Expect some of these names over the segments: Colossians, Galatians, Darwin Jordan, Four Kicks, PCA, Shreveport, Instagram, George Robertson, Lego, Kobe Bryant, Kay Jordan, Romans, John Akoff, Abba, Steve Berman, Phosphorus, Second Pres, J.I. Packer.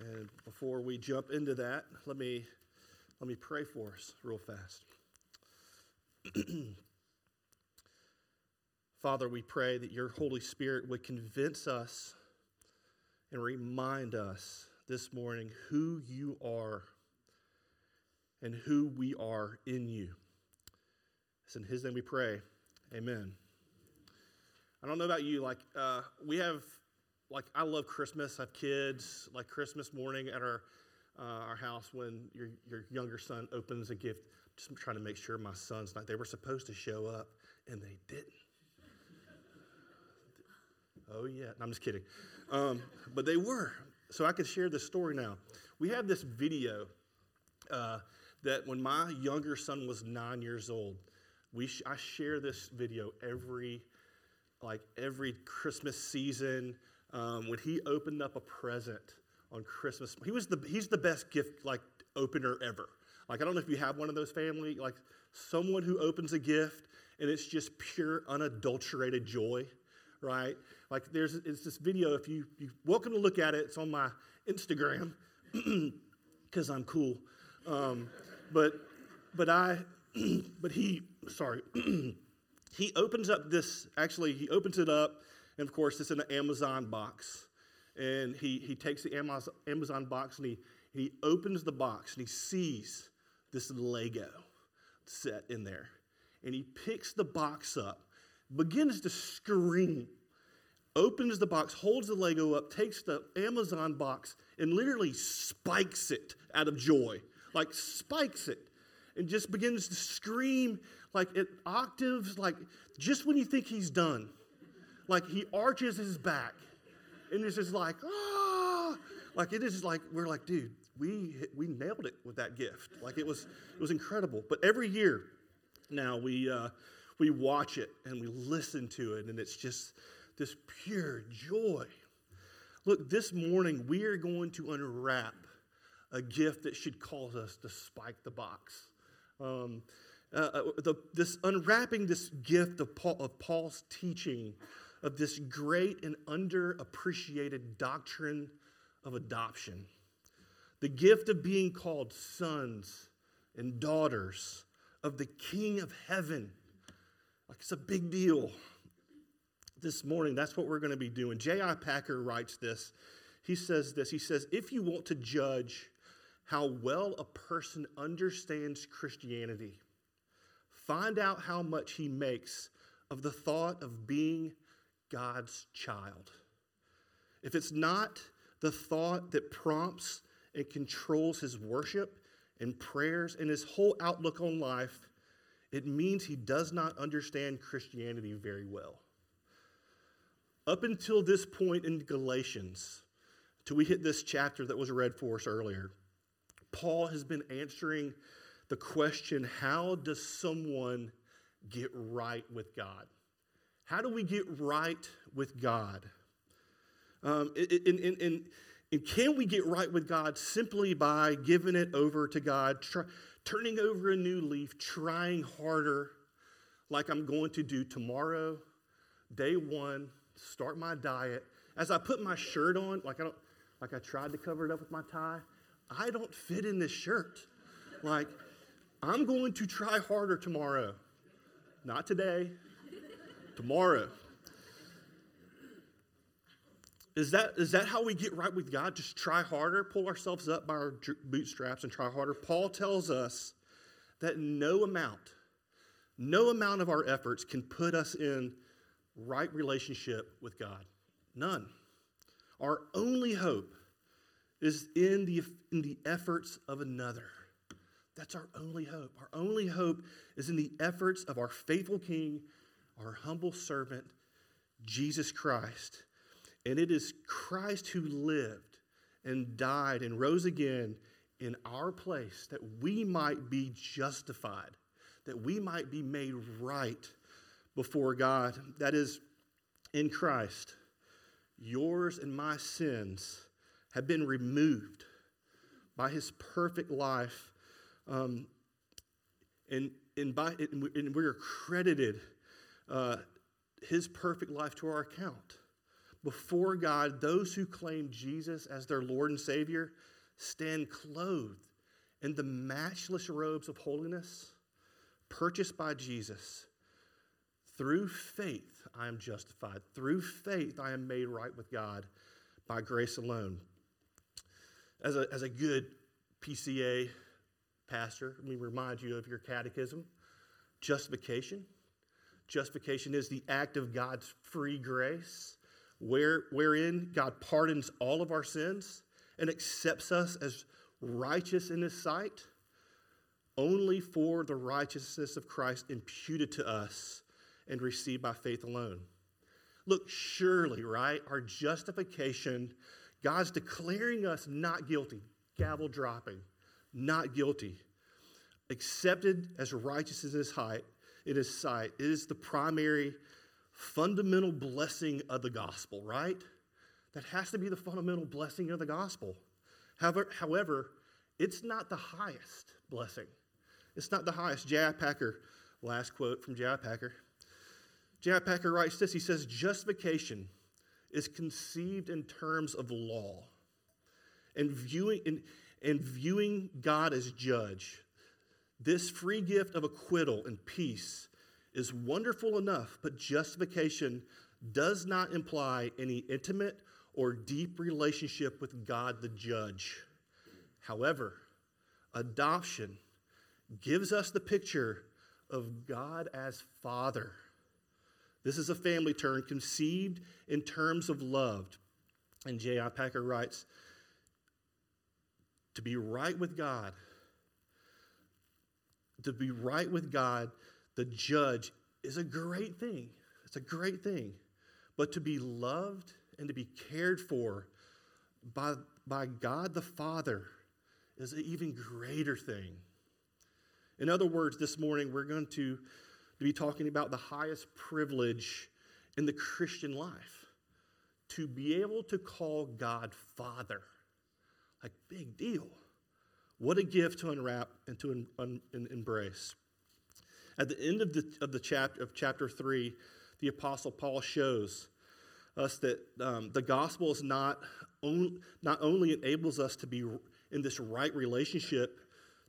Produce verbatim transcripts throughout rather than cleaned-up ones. And before we jump into that, let me let me pray for us real fast. Father, we pray that your Holy Spirit would convince us and remind us this morning who you are and who we are in you. It's in his name we pray. Amen. I don't know about you, like uh, we have, like I love Christmas. I have kids. Like Christmas morning at our uh, our house, when your your younger son opens a gift, just trying to make sure my son's not. They were supposed to show up and they didn't. Oh yeah, no, I'm just kidding, um, but they were. So I could share this story now. We have this video uh, that when my younger son was nine years old, we sh- I share this video every. like every Christmas season, um, when he opened up a present on Christmas, he was the he's the best gift like opener ever. Like I don't know if you have one of those family, like someone who opens a gift and it's just pure unadulterated joy, right? Like there's it's this video. If you you welcome to look at it, it's on my Instagram because I'm cool. Um, but but I but he sorry. He opens up this, actually, he opens it up, and of course, it's in an Amazon box. And he he takes the Amazon, Amazon box, and he, he opens the box, and he sees this Lego set in there. And he picks the box up, begins to scream, opens the box, holds the Lego up, takes the Amazon box, and literally spikes it out of joy. Like, spikes it. And just begins to scream, like, at octaves, like, just when you think he's done. Like, he arches his back. And it's just like, ah! Like, it is like, we're like, dude, we we nailed it with that gift. Like, it was it was incredible. But every year now, we uh, we watch it and we listen to it, and it's just this pure joy. Look, this morning, we are going to unwrap a gift that should cause us to spike the box. Um, uh, the, this unwrapping this gift of, Paul, of Paul's teaching of this great and underappreciated doctrine of adoption, the gift of being called sons and daughters of the King of Heaven. Like, it's a big deal. This morning, that's what we're going to be doing. J I Packer writes this. He says this. He says, if you want to judge how well a person understands Christianity, find out how much he makes of the thought of being God's child. If it's not the thought that prompts and controls his worship and prayers and his whole outlook on life, it means he does not understand Christianity very well. Up until this point in Galatians, till we hit this chapter that was read for us earlier, Paul has been answering the question, how does someone get right with God? How do we get right with God? Um, and, and, and, and can we get right with God simply by giving it over to God, try, turning over a new leaf, trying harder, like I'm going to do tomorrow, day one, start my diet. As I put my shirt on, like I don't, like I tried to cover it up with my tie, I don't fit in this shirt. Like, I'm going to try harder tomorrow. Not today. Tomorrow. Is that is that how we get right with God? Just try harder, pull ourselves up by our bootstraps and try harder? Paul tells us that no amount, no amount of our efforts can put us in right relationship with God. None. Our only hope is in the in the efforts of another. That's our only hope. Our only hope is in the efforts of our faithful King, our humble servant, Jesus Christ. And it is Christ who lived and died and rose again in our place that we might be justified, that we might be made right before God. That is, in Christ, yours and my sins have been removed by his perfect life, um, and and by and we are credited uh, his perfect life to our account. before God, those who claim Jesus as their Lord and Savior stand clothed in the matchless robes of holiness purchased by Jesus. Through faith, I am justified. Through faith, I am made right with God by grace alone. As a, as a good P C A pastor, let me remind you of your catechism. Justification. Justification is the act of God's free grace, where, wherein God pardons all of our sins and accepts us as righteous in His sight, only for the righteousness of Christ imputed to us and received by faith alone. Look, surely, right, our justification, God's declaring us not guilty, gavel dropping, not guilty, accepted as righteous in His sight, in His sight. It is the primary, fundamental blessing of the gospel, right? That has to be the fundamental blessing of the gospel. However, however, it's not the highest blessing. It's not the highest. J I. Packer, last quote from J I. Packer. J I. Packer writes this. He says, justification is conceived in terms of law and viewing, and, and viewing God as judge. This free gift of acquittal and peace is wonderful enough, but justification does not imply any intimate or deep relationship with God the judge. However, adoption gives us the picture of God as Father. This is a family term conceived in terms of love. And J I. Packer writes, to be right with God, to be right with God, the judge, is a great thing. It's a great thing. But to be loved and to be cared for by, by God the Father is an even greater thing. In other words, this morning we're going to be talking about the highest privilege in the Christian life, to be able to call God Father. Like, big deal. What a gift to unwrap and to un, un, embrace. At the end of the of the chapter of chapter three, the Apostle Paul shows us that um, the gospel is not on, not only enables us to be in this right relationship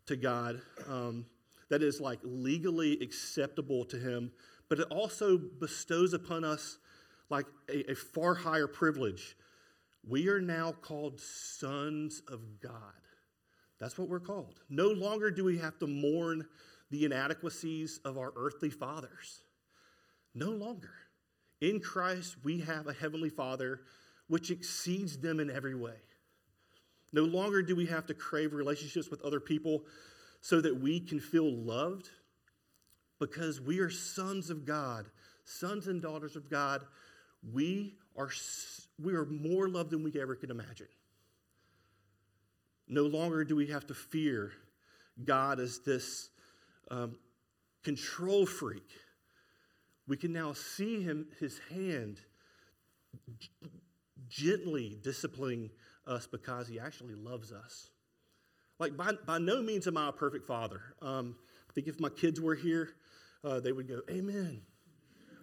to God um, that is like legally acceptable to Him, but it also bestows upon us like a, a far higher privilege. We are now called sons of God. That's what we're called. No longer do we have to mourn the inadequacies of our earthly fathers. No longer. In Christ, we have a heavenly Father which exceeds them in every way. No longer do we have to crave relationships with other people so that we can feel loved, because we are sons of God, sons and daughters of God. We are, we are more loved than we ever could imagine. No longer do we have to fear God as this um, control freak. We can now see Him, His hand g- gently disciplining us because He actually loves us. Like, by, by no means am I a perfect father. Um, I think if my kids were here, uh, they would go, amen.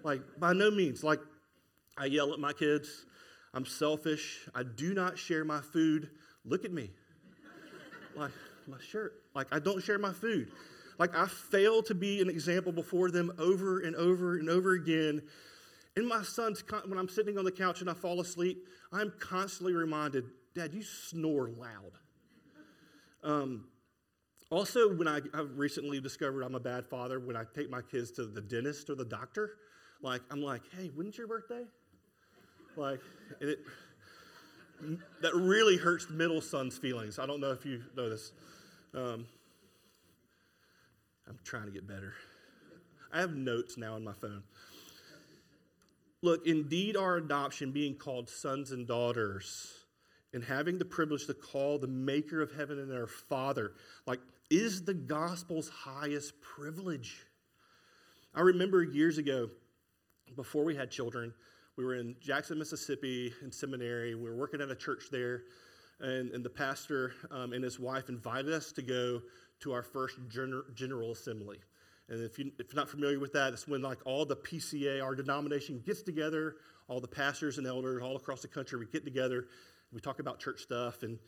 Like, by no means. Like, I yell at my kids. I'm selfish. I do not share my food. Look at me. Like, my shirt. Like, I don't share my food. Like, I fail to be an example before them over and over and over again. And my son's, con- when I'm sitting on the couch and I fall asleep, I'm constantly reminded, Dad, you snore loud. Um, also, when I, I've recently discovered I'm a bad father, when I take my kids to the dentist or the doctor, like, I'm like, hey, when's your birthday? Like, and it... That really hurts middle son's feelings. I don't know if you know this. Um, I'm trying to get better. I have notes now on my phone. Look, indeed our adoption, being called sons and daughters, and having the privilege to call the maker of heaven and earth Father, like, is the gospel's highest privilege. I remember years ago, before we had children, we were in Jackson, Mississippi, in seminary. We were working at a church there, and, and the pastor um, and his wife invited us to go to our first gener- general assembly. And if, you, if you're not familiar with that, it's when like all the P C A, our denomination, gets together, all the pastors and elders all across the country, we get together, and we talk about church stuff. And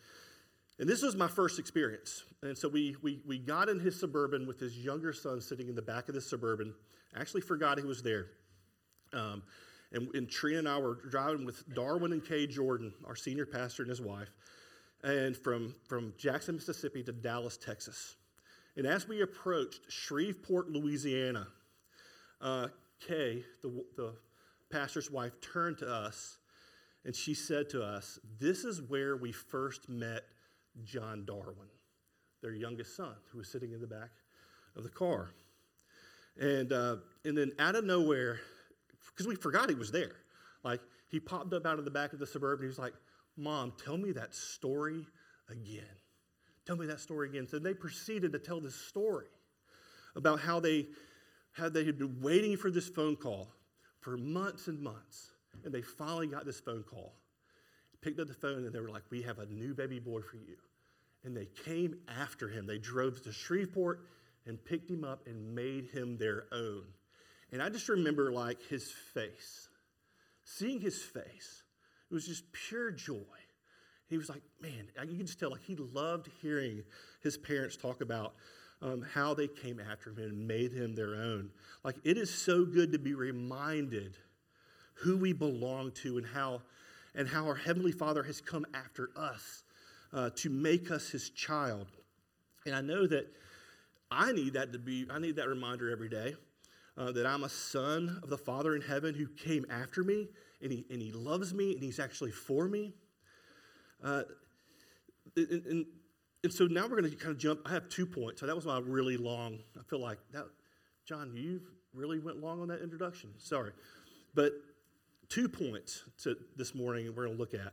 and this was my first experience. And so we, we, we got in his Suburban with his younger son sitting in the back of the Suburban. I actually forgot he was there. Um, and, and Trina and I were driving with Darwin and Kay Jordan, our senior pastor and his wife, and from, from Jackson, Mississippi to Dallas, Texas. And as we approached Shreveport, Louisiana, uh, Kay, the, the pastor's wife, turned to us, and she said to us, "This is where we first met John Darwin," their youngest son, who was sitting in the back of the car. And uh, and then out of nowhere, because we forgot he was there, like he popped up out of the back of the Suburban. He was like, "Mom, tell me that story again. Tell me that story again." So they proceeded to tell this story about how they, how they had been waiting for this phone call for months and months, and they finally got this phone call. Picked up the phone, and they were like, "We have a new baby boy for you." And they came after him. They drove to Shreveport and picked him up and made him their own. And I just remember, like, his face. Seeing his face, it was just pure joy. He was like, man, you can just tell, like, he loved hearing his parents talk about um, how they came after him and made him their own. Like, it is so good to be reminded who we belong to and how and how our Heavenly Father has come after us uh, to make us his child. And I know that I need that to be, I need that reminder every day uh, that I'm a son of the Father in heaven who came after me, and he, and he loves me, and he's actually for me. Uh, and, and, and so now we're going to kind of jump. I have two points. So that was my really long, I feel like, that, John, you really went long on that introduction. Sorry. But two points to this morning and we're going to look at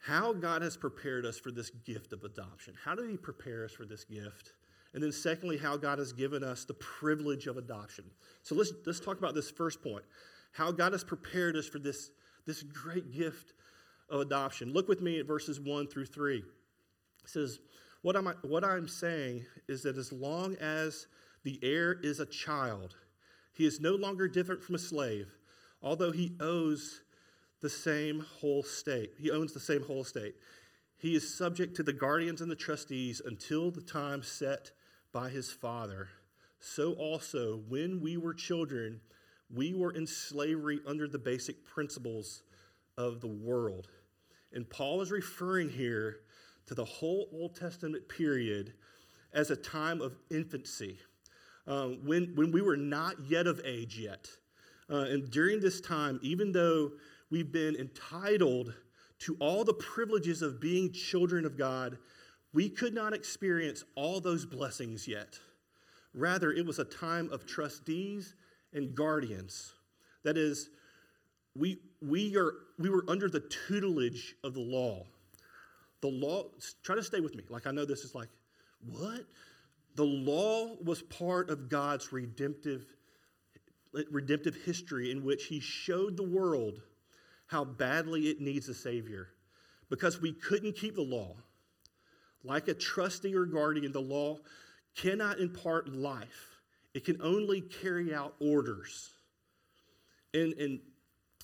how God has prepared us for this gift of adoption. How did he prepare us for this gift? And then secondly, how God has given us the privilege of adoption. So let's let's talk about this first point, how God has prepared us for this, this great gift of adoption. Look with me at verses one through three. It says, what I'm, what I'm saying is that as long as the heir is a child, he is no longer different from a slave, although he owes the same whole estate. He owns the same whole estate. He is subject to the guardians and the trustees until the time set by his father. So also, when we were children, we were in slavery under the basic principles of the world. And Paul is referring here to the whole Old Testament period as a time of infancy, um, when, when we were not yet of age yet. Uh, and during this time, even though we've been entitled to all the privileges of being children of God, we could not experience all those blessings yet. Rather, it was a time of trustees and guardians. That is, we we are we were under the tutelage of the law. The law, try to stay with me. Like, I know this is like, what? The law was part of God's redemptive redemptive history in which he showed the world how badly it needs a Savior because we couldn't keep the law. Like a trustee or guardian, the law cannot impart life. It can only carry out orders. And, and,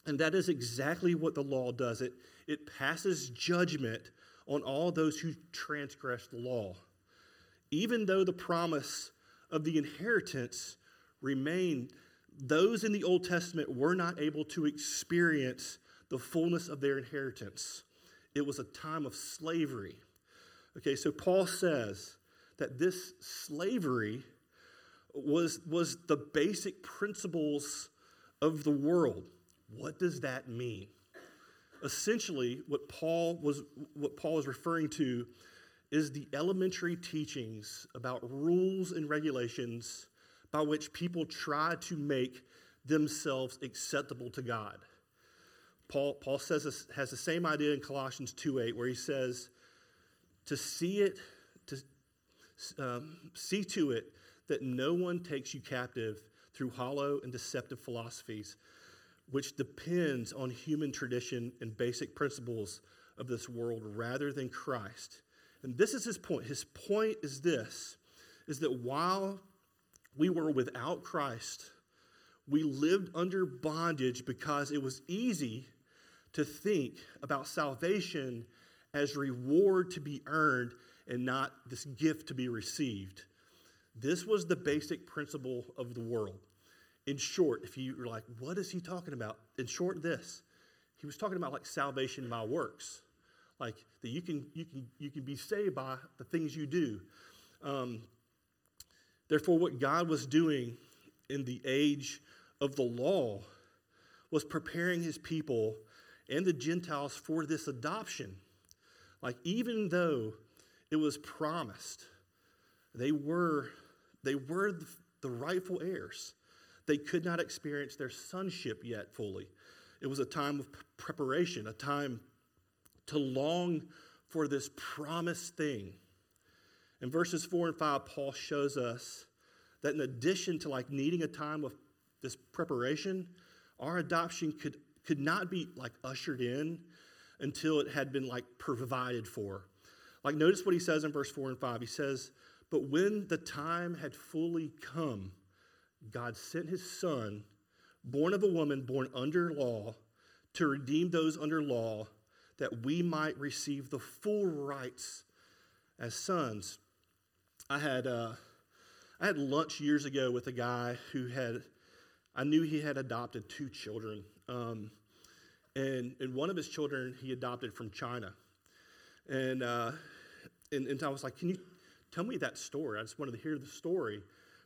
and that is exactly what the law does. It, it passes judgment on all those who transgress the law. Even though the promise of the inheritance remained, those in the Old Testament were not able to experience the fullness of their inheritance. It was a time of slavery. Okay, so Paul says that this slavery was, was the basic principles of the world. What does that mean? Essentially, what Paul was what Paul is referring to is the elementary teachings about rules and regulations by which people try to make themselves acceptable to God. Paul, Paul says this, has the same idea in Colossians two eight, where he says, to see it, to um, see to it that no one takes you captive through hollow and deceptive philosophies, which depends on human tradition and basic principles of this world rather than Christ. And this is his point. His point is this, is that while We were without Christ. We lived under bondage because it was easy to think about salvation as reward to be earned and not this gift to be received. This was the basic principle of the world. In short, if you're like, what is he talking about? In short, this. He was talking about like salvation by works. Like that you can you can you can be saved by the things you do. Um, therefore, what God was doing in the age of the law was preparing his people and the Gentiles for this adoption. Like even though it was promised, they were they were the rightful heirs. They could not experience their sonship yet fully. It was a time of preparation, a time to long for this promised thing. In verses four and five, Paul shows us that in addition to like needing a time of this preparation, our adoption could, could not be like ushered in until it had been like provided for. Like notice what he says in verse four and five. He says, but when the time had fully come, God sent his son, born of a woman, born under law, to redeem those under law, that we might receive the full rights as sons. I had uh, I had lunch years ago with a guy who had, I knew he had adopted two children. Um, and, and one of his children he adopted from China. And, uh, and, and I was like, can you tell me that story? I just wanted to hear the story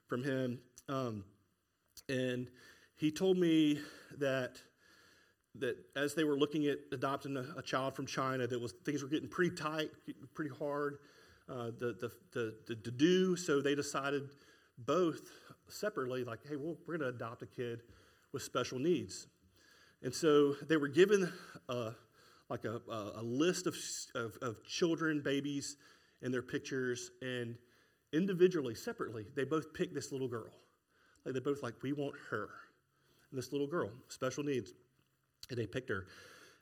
from him. Um, and he told me that that as they were looking at adopting a, a child from China, that was things were getting pretty tight, getting pretty hard uh, the, the, the, the, to do. So they decided both separately, like, hey, well, we're going to adopt a kid with special needs. And so they were given uh, like a, a list of, of of children, babies, and their pictures, and individually, separately, they both picked this little girl. Like they both like, we want her. And this little girl, special needs. And they picked her.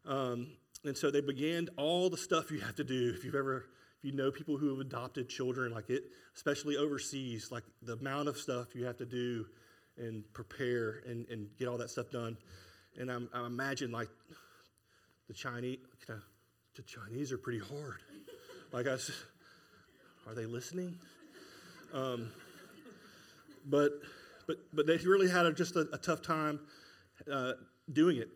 Um, and so they began all the stuff you have to do. If you've ever, if you know people who have adopted children, like it, especially overseas, like the amount of stuff you have to do and prepare and, and get all that stuff done. And I'm, I imagine like the Chinese, you know, the Chinese are pretty hard. Like I was, are they listening? Um, but, but, but they really had a, just a, a tough time uh, doing it.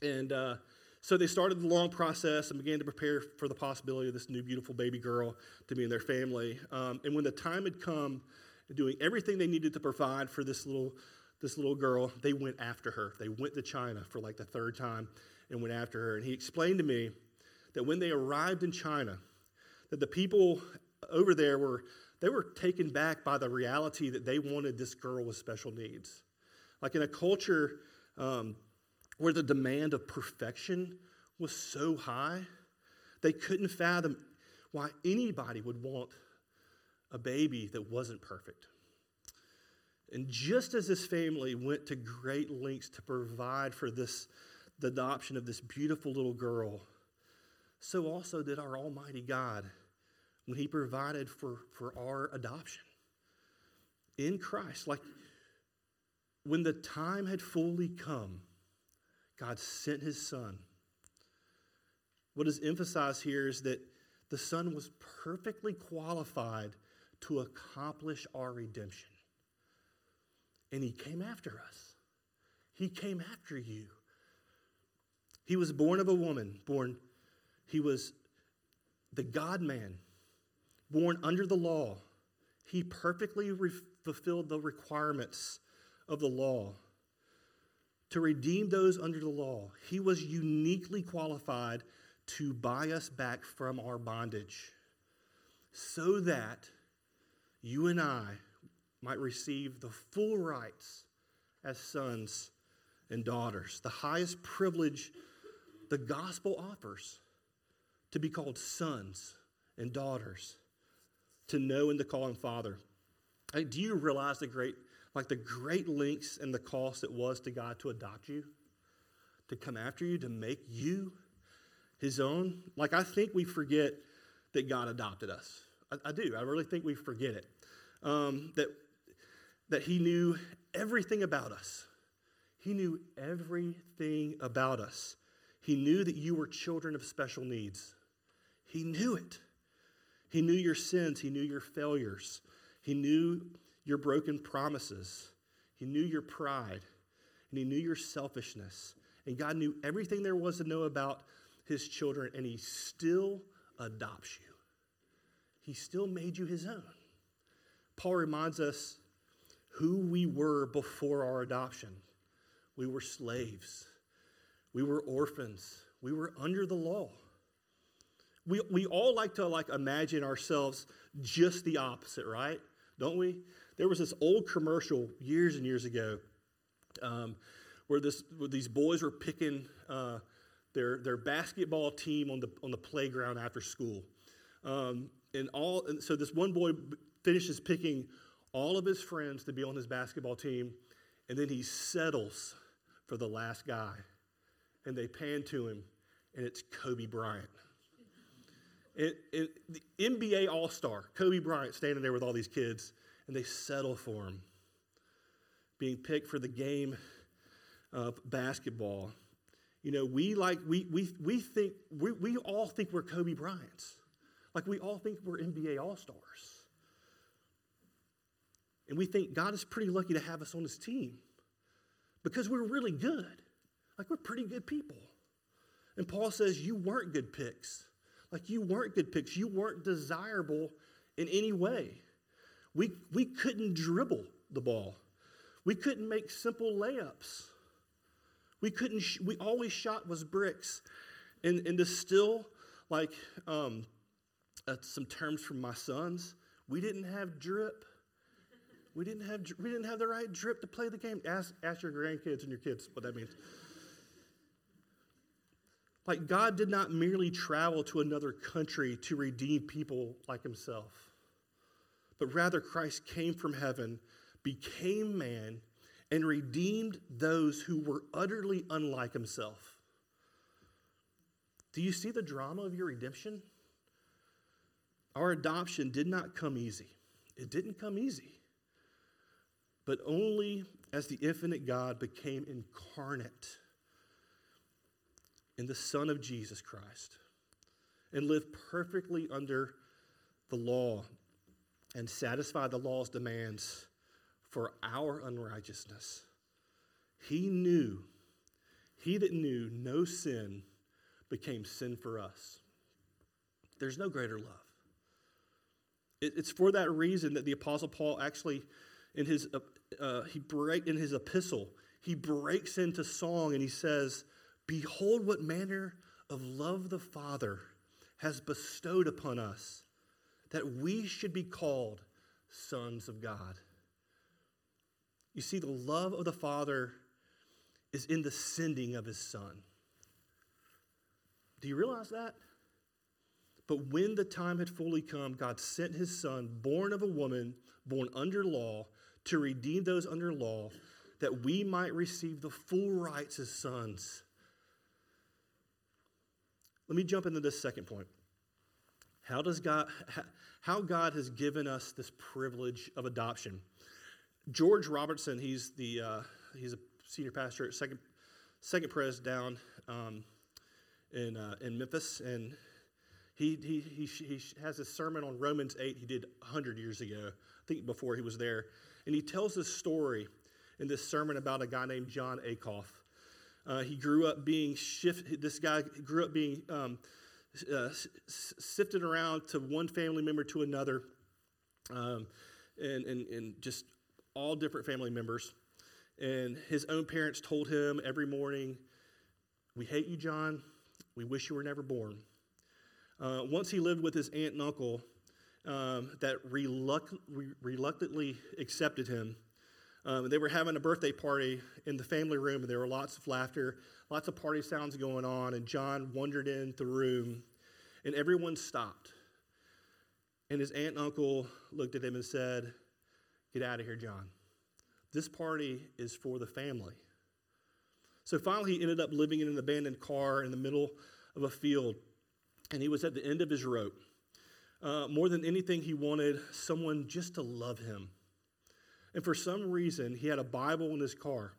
And uh, so they started the long process and began to prepare for the possibility of this new beautiful baby girl to be in their family. Um, and when the time had come, doing everything they needed to provide for this little this little girl, they went after her. They went to China for like the third time and went after her. And he explained to me that when they arrived in China, that the people over there were they were taken back by the reality that they wanted this girl with special needs. Like in a culture um, where the demand of perfection was so high, they couldn't fathom why anybody would want a baby that wasn't perfect. And just as this family went to great lengths to provide for this, the adoption of this beautiful little girl, so also did our Almighty God when he provided for, for our adoption in Christ. Like when the time had fully come, God sent his son. What is emphasized here is that the son was perfectly qualified to accomplish our redemption. And he came after us. He came after you. He was born of a woman, born, he was the God-man, born under the law. He perfectly re- fulfilled the requirements of the law. To redeem those under the law, he was uniquely qualified to buy us back from our bondage so that you and I might receive the full rights as sons and daughters, the highest privilege the gospel offers, to be called sons and daughters, to know and to call him Father. Like, do you realize the great... Like the great lengths and the cost it was to God to adopt you, to come after you, to make you his own. Like I think we forget that God adopted us. I, I do. I really think we forget it. Um, that that he knew everything about us. He knew everything about us. He knew that you were children of special needs. He knew it. He knew your sins. He knew your failures. He knew your broken promises. He knew your pride. And he knew your selfishness. And God knew everything there was to know about his children. And he still adopts you. He still made you his own. Paul reminds us who we were before our adoption. We were slaves. We were orphans. We were under the law. We we all like to like imagine ourselves just the opposite, right? Don't we? There was this old commercial years and years ago, um, where this where these boys were picking uh, their their basketball team on the on the playground after school, um, and all. And so this one boy finishes picking all of his friends to be on his basketball team, and then he settles for the last guy, and they pan to him, and it's Kobe Bryant. It, it, the N B A All-Star, Kobe Bryant, standing there with all these kids, and they settle for him, being picked for the game of basketball. You know, we like we we we think we we all think we're Kobe Bryants, like we all think we're N B A All-Stars, and we think God is pretty lucky to have us on His team because we're really good, like we're pretty good people. And Paul says you weren't good picks. Like you weren't good picks. You weren't desirable in any way. We, we couldn't dribble the ball. We couldn't make simple layups. We couldn't. Sh- we always shot was bricks. And and to still like um, uh, some terms from my sons, we didn't have drip. We didn't have we didn't have the right drip to play the game. Ask ask your grandkids and your kids what that means. Like God did not merely travel to another country to redeem people like himself, but rather Christ came from heaven, became man, and redeemed those who were utterly unlike himself. Do you see the drama of your redemption? Our adoption did not come easy. It didn't come easy. But only as the infinite God became incarnate in the Son of Jesus Christ, and live perfectly under the law and satisfy the law's demands for our unrighteousness. He knew, he that knew no sin became sin for us. There's no greater love. It, it's for that reason that the Apostle Paul actually, in his uh, uh, he break in his epistle, he breaks into song and he says, "Behold what manner of love the Father has bestowed upon us, that we should be called sons of God." You see, the love of the Father is in the sending of his Son. Do you realize that? But when the time had fully come, God sent his Son, born of a woman, born under law, to redeem those under law, that we might receive the full rights as sons. Let me jump into this second point. How does God, how God has given us this privilege of adoption? George Robertson, he's the uh, he's a senior pastor at Second Second Pres down um, in uh, in Memphis, and he he he he has a sermon on Romans eight. He did one hundred years ago, I think, before he was there, and he tells this story in this sermon about a guy named John Akoff. Uh, he grew up being shifted. This guy grew up being um, uh, sifted around to one family member to another, um, and, and and just all different family members. And his own parents told him every morning, "We hate you, John. We wish you were never born." Uh, once he lived with his aunt and uncle um, that reluct- re- reluctantly accepted him. Um, they were having a birthday party in the family room, and there were lots of laughter, lots of party sounds going on, and John wandered in the room, and everyone stopped. And his aunt and uncle looked at him and said, "Get out of here, John. This party is for the family." So finally he ended up living in an abandoned car in the middle of a field, and he was at the end of his rope. Uh, more than anything, he wanted someone just to love him. And for some reason, he had a Bible in his car.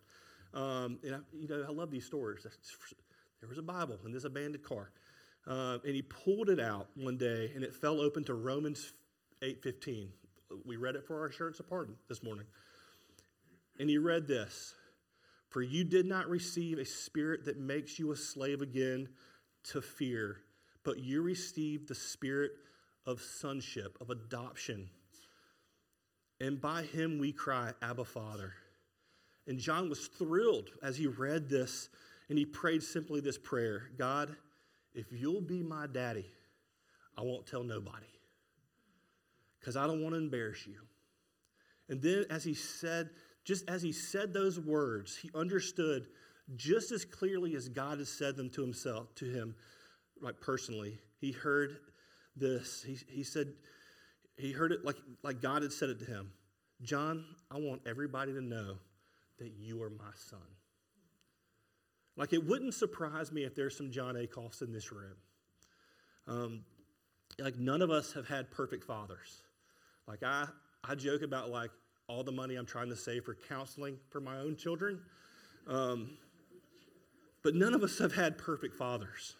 Um, and I, you know, I love these stories. There was a Bible in this abandoned car. Uh, and he pulled it out one day, and it fell open to Romans eight fifteen. We read it for our assurance of pardon this morning. And he read this: "For you did not receive a spirit that makes you a slave again to fear, but you received the spirit of sonship, of adoption. And by him we cry, Abba, Father." And John was thrilled as he read this, and he prayed simply this prayer: "God, if you'll be my daddy, I won't tell nobody, because I don't want to embarrass you." And then as he said, just as he said those words, he understood just as clearly as God had said them to himself, to him, like personally. He heard this. He, he said, he heard it like, like God had said it to him. "John, I want everybody to know that you are my son." Like, it wouldn't surprise me if there's some John Akoffs in this room. Um, like, none of us have had perfect fathers. Like, I, I joke about, like, all the money I'm trying to save for counseling for my own children. Um, but none of us have had perfect fathers.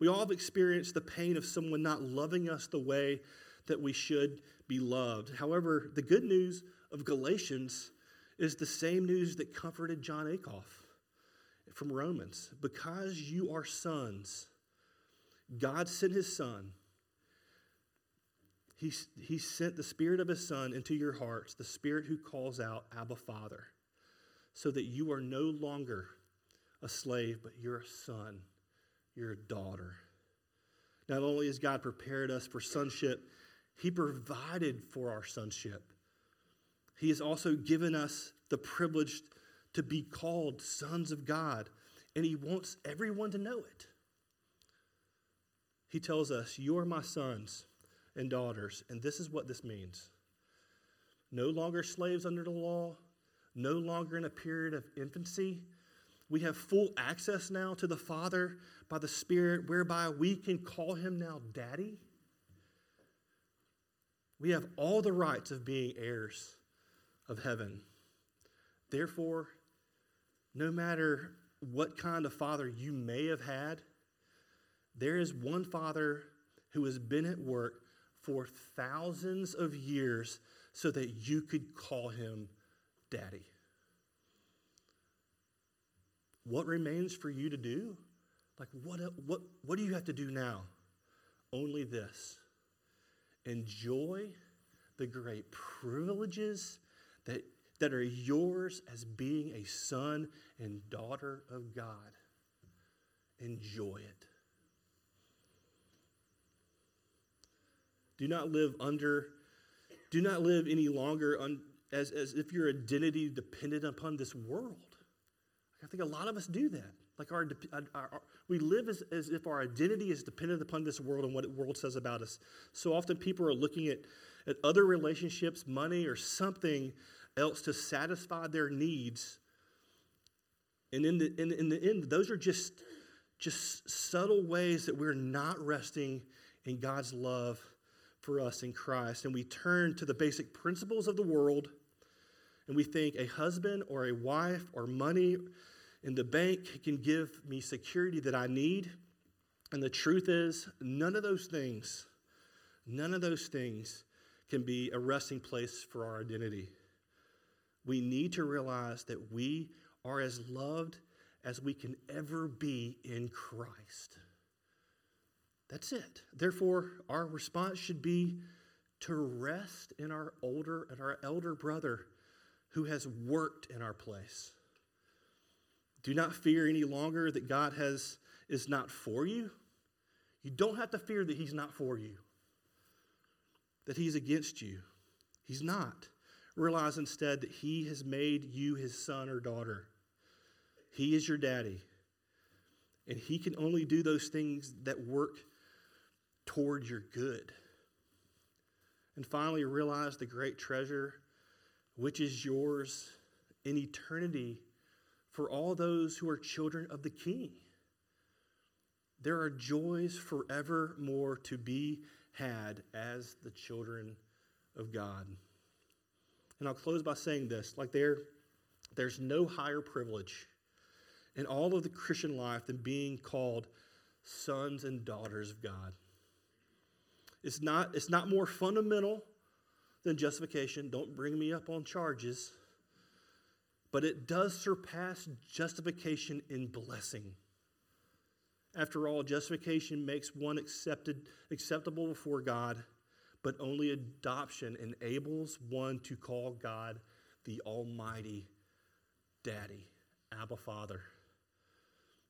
We all have experienced the pain of someone not loving us the way that we should be loved. However, the good news of Galatians is the same news that comforted John Akoff from Romans. Because you are sons, God sent his son. He, he sent the spirit of his son into your hearts, the spirit who calls out, "Abba, Father," so that you are no longer a slave, but you're a son, you're a daughter. Not only has God prepared us for sonship, he provided for our sonship. He has also given us the privilege to be called sons of God, and he wants everyone to know it. He tells us, "You are my sons and daughters," and this is what this means: no longer slaves under the law, no longer in a period of infancy. We have full access now to the Father by the Spirit, whereby we can call him now Daddy. We have all the rights of being heirs of heaven. Therefore, no matter what kind of father you may have had, there is one Father who has been at work for thousands of years so that you could call him Daddy. What remains for you to do? Like, what, what, what do you have to do now? Only this: enjoy the great privileges that, that are yours as being a son and daughter of God. Enjoy it. Do not live under, do not live any longer un, as, as if your identity depended upon this world. I think a lot of us do that. Like our, our, our we live as, as if our identity is dependent upon this world and what the world says about us. So often people are looking at, at other relationships, money, or something else to satisfy their needs. And in the in, in the end, those are just just subtle ways that we're not resting in God's love for us in Christ. And we turn to the basic principles of the world, and we think a husband or a wife or money in the bank can give me security that I need. And the truth is, none of those things, none of those things can be a resting place for our identity. We need to realize that we are as loved as we can ever be in Christ. That's it. Therefore, our response should be to rest in our older and our elder brother who has worked in our place. Do not fear any longer that God has is not for you. You don't have to fear that he's not for you, that he's against you. He's not. Realize instead that he has made you his son or daughter. He is your daddy. And he can only do those things that work toward your good. And finally, realize the great treasure which is yours in eternity for all those who are children of the King. There are joys forevermore to be had as the children of God. And I'll close by saying this, like there, there's no higher privilege in all of the Christian life than being called sons and daughters of God. It's not, it's not more fundamental than justification. Don't bring me up on charges. But it does surpass justification in blessing. After all, justification makes one accepted, acceptable before God, but only adoption enables one to call God the Almighty Daddy, Abba Father.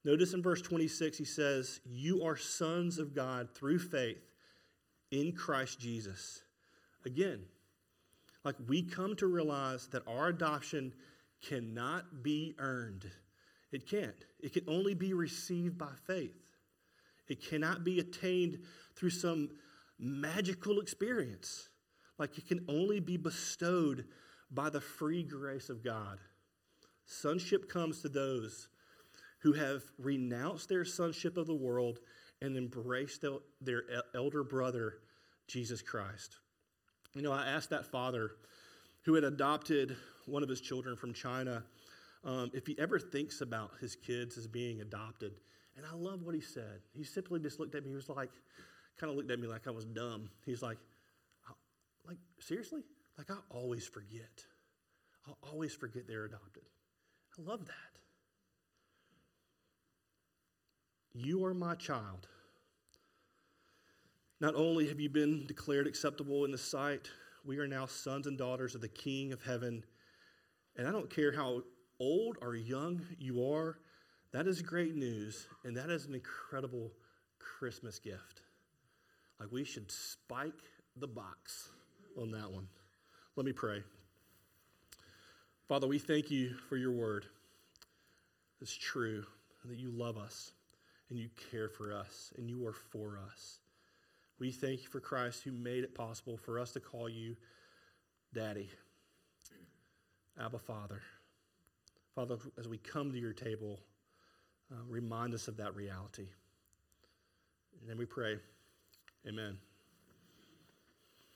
Notice in verse twenty-six, he says, "You are sons of God through faith in Christ Jesus." Again, like we come to realize that our adoption cannot be earned. It can't. It can only be received by faith. It cannot be attained through some magical experience. Like it can only be bestowed by the free grace of God. Sonship comes to those who have renounced their sonship of the world and embraced the, their elder brother, Jesus Christ. You know, I asked that father who had adopted one of his children from China um, if he ever thinks about his kids as being adopted. And I love what he said. He simply just looked at me. He was like, kind of looked at me like I was dumb. He's like, like, seriously? Like, I always forget. I'll always forget they're adopted. I love that. You are my child. Not only have you been declared acceptable in the sight, we are now sons and daughters of the King of Heaven. And I don't care how old or young you are, that is great news, and that is an incredible Christmas gift. Like we should spike the box on that one. Let me pray. Father, we thank you for your word. It's true that you love us and you care for us and you are for us. We thank you for Christ who made it possible for us to call you Daddy, Abba Father. Father, as we come to your table, uh, remind us of that reality. And then we pray, amen.